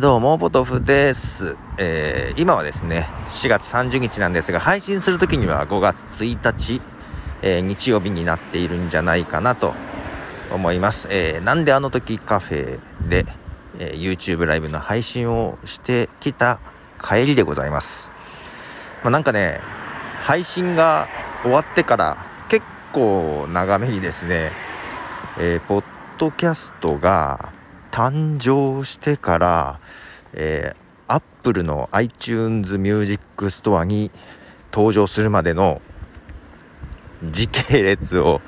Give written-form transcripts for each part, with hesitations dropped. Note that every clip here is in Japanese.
どうもポトフです。今はですね4月30日なんですが、配信するときには5月1日、日曜日になっているんじゃないかなと思います。なんであの時カフェで、YouTube ライブの配信をしてきた帰りでございます。なんかね、配信が終わってから結構長めにですね、ポッドキャストが誕生してから、Apple の iTunes ミュージックストアに登場するまでの時系列を、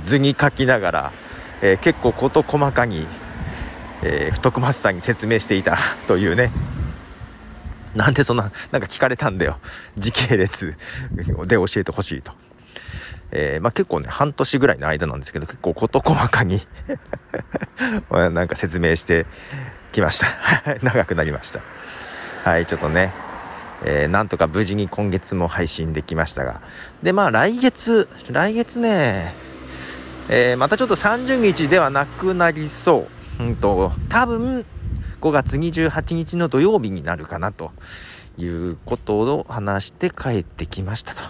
図に書きながら、結構事細かに、太くましさんに説明していたというね。なんでそんな、なんか聞かれたんだよ。時系列で教えてほしいと。結構ね半年ぐらいの間なんですけど、結構事細かになんか説明してきました長くなりました。はい、ちょっとね、なんとか無事に今月も配信できましたが、で来月ね、またちょっと30日ではなくなりそう。多分5月28日の土曜日になるかなということを話して帰ってきましたと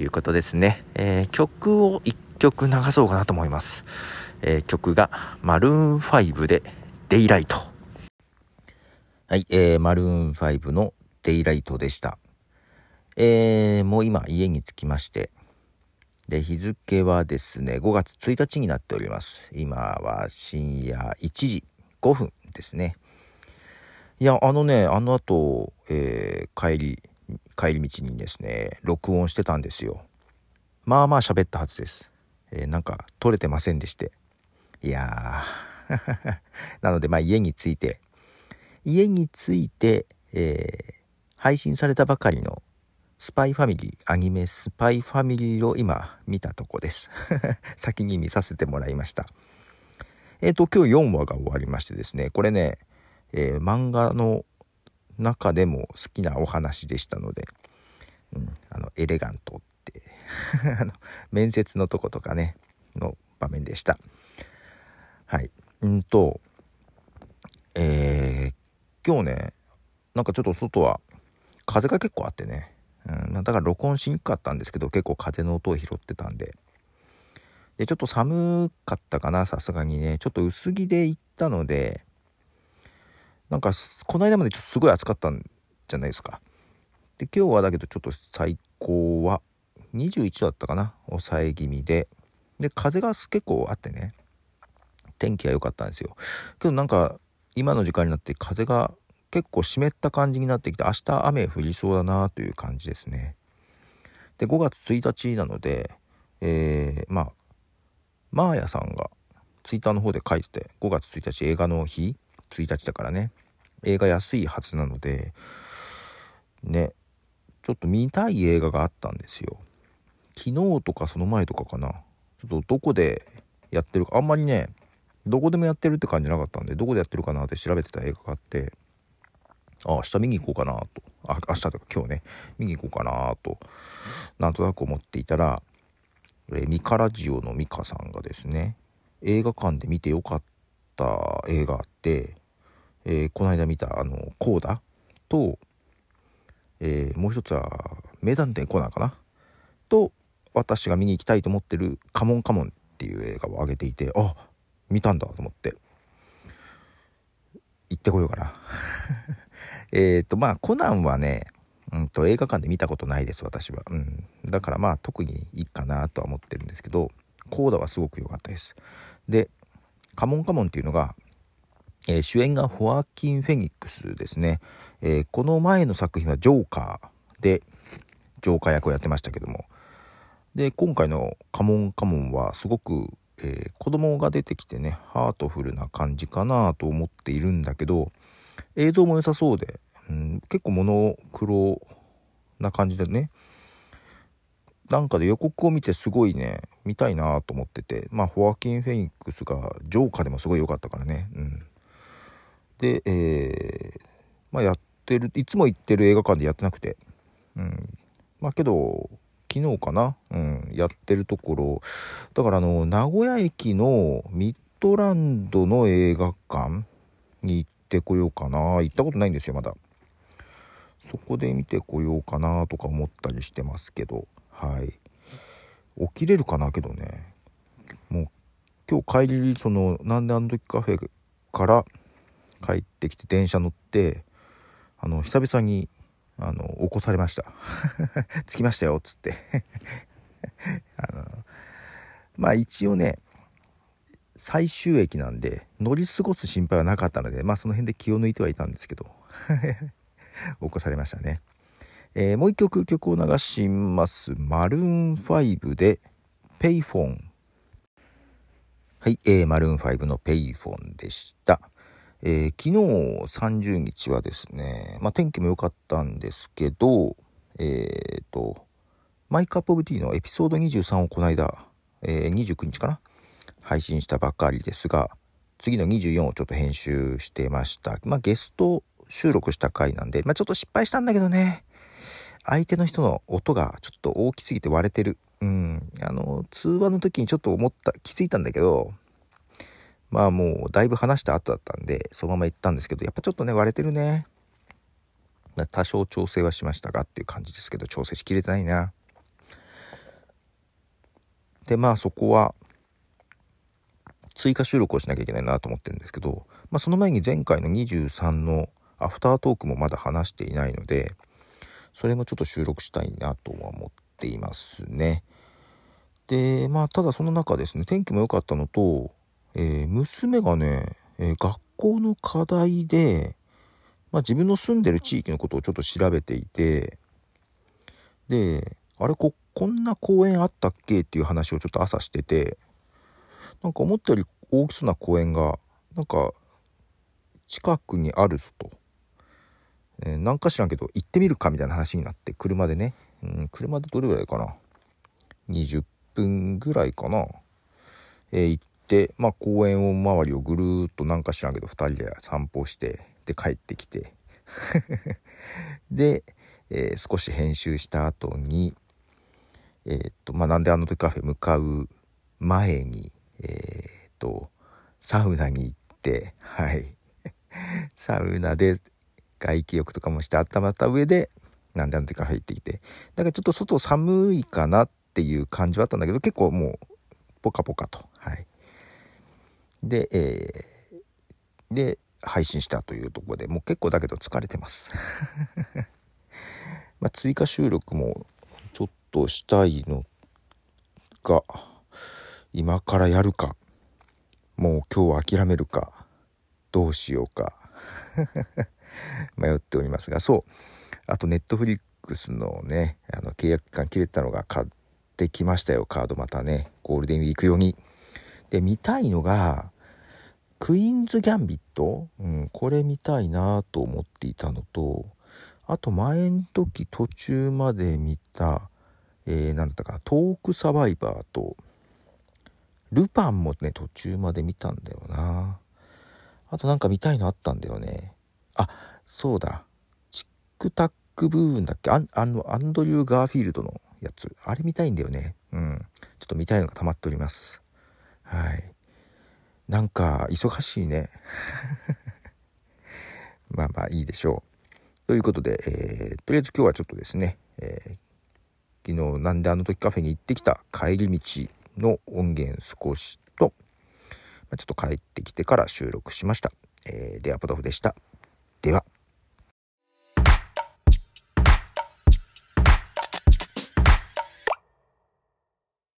いうことですね。曲を1曲流そうかなと思います。曲がマルーン5でデイライト。はい、マルーン5のデイライトでした。もう今家に着きまして、で日付はですね5月1日になっております。今は深夜1時5分ですね。いやあの後、帰り道にですね録音してたんですよ。まあまあ喋ったはずです。なんか撮れてませんでして、いやなので家に着いて、配信されたばかりのスパイファミリー、アニメスパイファミリーを今見たとこです先に見させてもらいました。今日4話が終わりましてですね、これね、漫画の中でも好きなお話でしたので、エレガントって面接のとことかねの場面でした。はい、今日ねなんかちょっと外は風が結構あってね、だから録音しにくかったんですけど、結構風の音を拾ってたんで、ちょっと寒かったかな、さすがにねちょっと薄着で行ったので、なんかこの間までちょっとすごい暑かったんじゃないですか。で今日はだけどちょっと最高は21度だったかな、抑え気味で、風が結構あってね天気は良かったんですよ。けどなんか今の時間になって風が結構湿った感じになってきて、明日雨降りそうだなという感じですね。で5月1日なので、マーヤさんがツイッターの方で書いてて、5月1日映画の日、1日だからね映画安いはずなのでね、ちょっと見たい映画があったんですよ。昨日とかその前とかかな。ちょっとどこでやってるか、あんまりねどこでもやってるって感じなかったんで、どこでやってるかなって調べてた映画があって、明日見に行こうかなと、明日とか今日ね見に行こうかなとなんとなく思っていたら、ミカラジオのミカさんがですね、映画館で見てよかった映画あって、この間見たコーダと、もう一つは名探偵コナンかなと、私が見に行きたいと思ってるカモンカモンっていう映画を上げていて、あ見たんだと思って行ってこようかなコナンはね、映画館で見たことないです私は、だから特にいいかなとは思ってるんですけど、コーダはすごく良かったです。でカモンカモンっていうのが、主演がホアキン・フェニックスですね。この前の作品はジョーカーでジョーカー役をやってましたけども、で今回のカモンカモンはすごく、子供が出てきてねハートフルな感じかなと思っているんだけど、映像も良さそうで、結構モノクロな感じでね、なんかで予告を見てすごいね見たいなと思ってて、ホアキン・フェニックスがジョーカーでもすごい良かったからね、で、やってる、いつも行ってる映画館でやってなくて、けど昨日かな、やってるところだから、名古屋駅のミッドランドの映画館に行ってこようかな。行ったことないんですよまだ。そこで見てこようかなとか思ったりしてますけど、はい。起きれるかなけどね。もう今日帰り、そのなんであの時カフェから帰ってきて電車乗って久々に起こされました着きましたよっつってまあ一応ね最終駅なんで乗り過ごす心配はなかったので、まあその辺で気を抜いてはいたんですけど起こされましたね。もう一曲を流します。マルーン5でペイフォン。はい、マルーン5のペイフォンでした。昨日30日はですね、まあ、天気も良かったんですけど、マイカップオブティーのエピソード23をこの間、29日かな配信したばかりですが、次の24をちょっと編集してました。まあ、ゲスト収録した回なんで、まあ、ちょっと失敗したんだけどね、相手の人の音がちょっと大きすぎて割れてる。通話の時にちょっと気づいたんだけど、まあもうだいぶ話した後だったんでそのまま行ったんですけど、やっぱちょっとね割れてるね。多少調整はしましたがっていう感じですけど、調整しきれてないな。でまあそこは追加収録をしなきゃいけないなと思ってるんですけど、まあその前に前回の23のアフタートークもまだ話していないので、それもちょっと収録したいなとは思っていますね。でまあただその中ですね、天気も良かったのと、娘がね、学校の課題で、まあ、自分の住んでる地域のことをちょっと調べていて、であれこんな公園あったっけっていう話をちょっと朝してて、なんか思ったより大きそうな公園がなんか近くにあるぞと、なんか知らんけど行ってみるかみたいな話になって、車でね、車でどれぐらいかな、20分ぐらいかな、行って、まあ公園を周りをぐるーっとなんか知らんけど2人で散歩して、で帰ってきてで、少し編集した後にまあなんであの時カフェ向かう前にサウナに行って、はいサウナで外気浴とかもして温まった上でなんであの時カフェ行ってきて、だからちょっと外寒いかなっていう感じはあったんだけど、結構もうポカポカと、はいで、で配信したというところで、もう結構だけど疲れてますまあ追加収録もちょっとしたいのが、今からやるかもう今日諦めるかどうしようか迷っておりますが、そうあとネットフリックスのね契約期間切れたのが買ってきましたよ、カード。またねゴールデンウィーク用に。で見たいのがクイーンズギャンビット、これ見たいなと思っていたのと、あと前の時途中まで見た、なんだったかな、トークサバイバーとルパンもね途中まで見たんだよな。あとなんか見たいのあったんだよね。あ、そうだ、チックタックブーンだっけ、アンドリュー・ガーフィールドのやつ、あれ見たいんだよね。ちょっと見たいのが溜まっております。はい、なんか忙しいねまあまあいいでしょう。ということで、とりあえず今日はちょっとですね、昨日なんであの時カフェに行ってきた帰り道の音源少しと、ちょっと帰ってきてから収録しました。ではポトフでした。では。